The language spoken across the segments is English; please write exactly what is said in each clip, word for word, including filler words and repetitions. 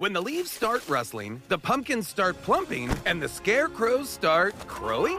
When the leaves start rustling, the pumpkins start plumping, and the scarecrows start crowing,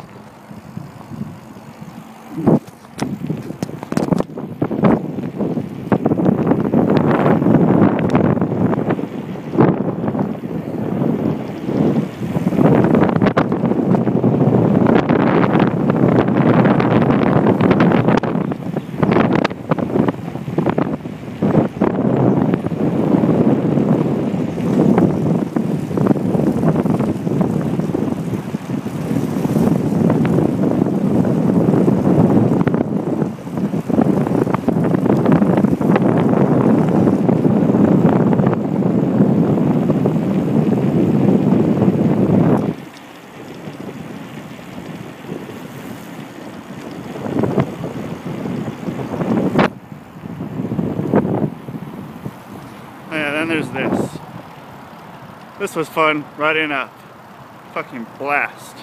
There's this. This was fun, riding a fucking blast.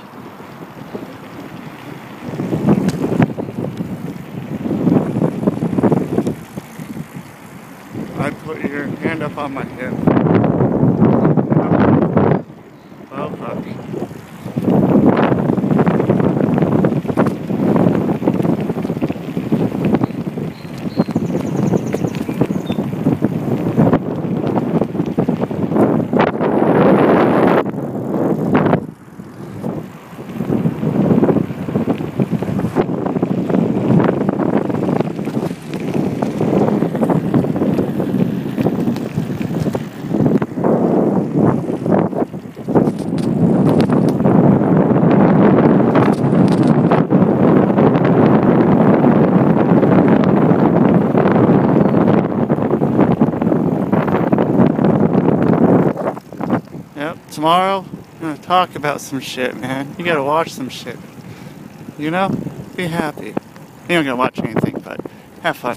I put your hand up on my hip. Oh, fuck. Tomorrow, I'm gonna talk about some shit, man. You gotta watch some shit. You know? Be happy. You don't gotta watch anything, but have fun.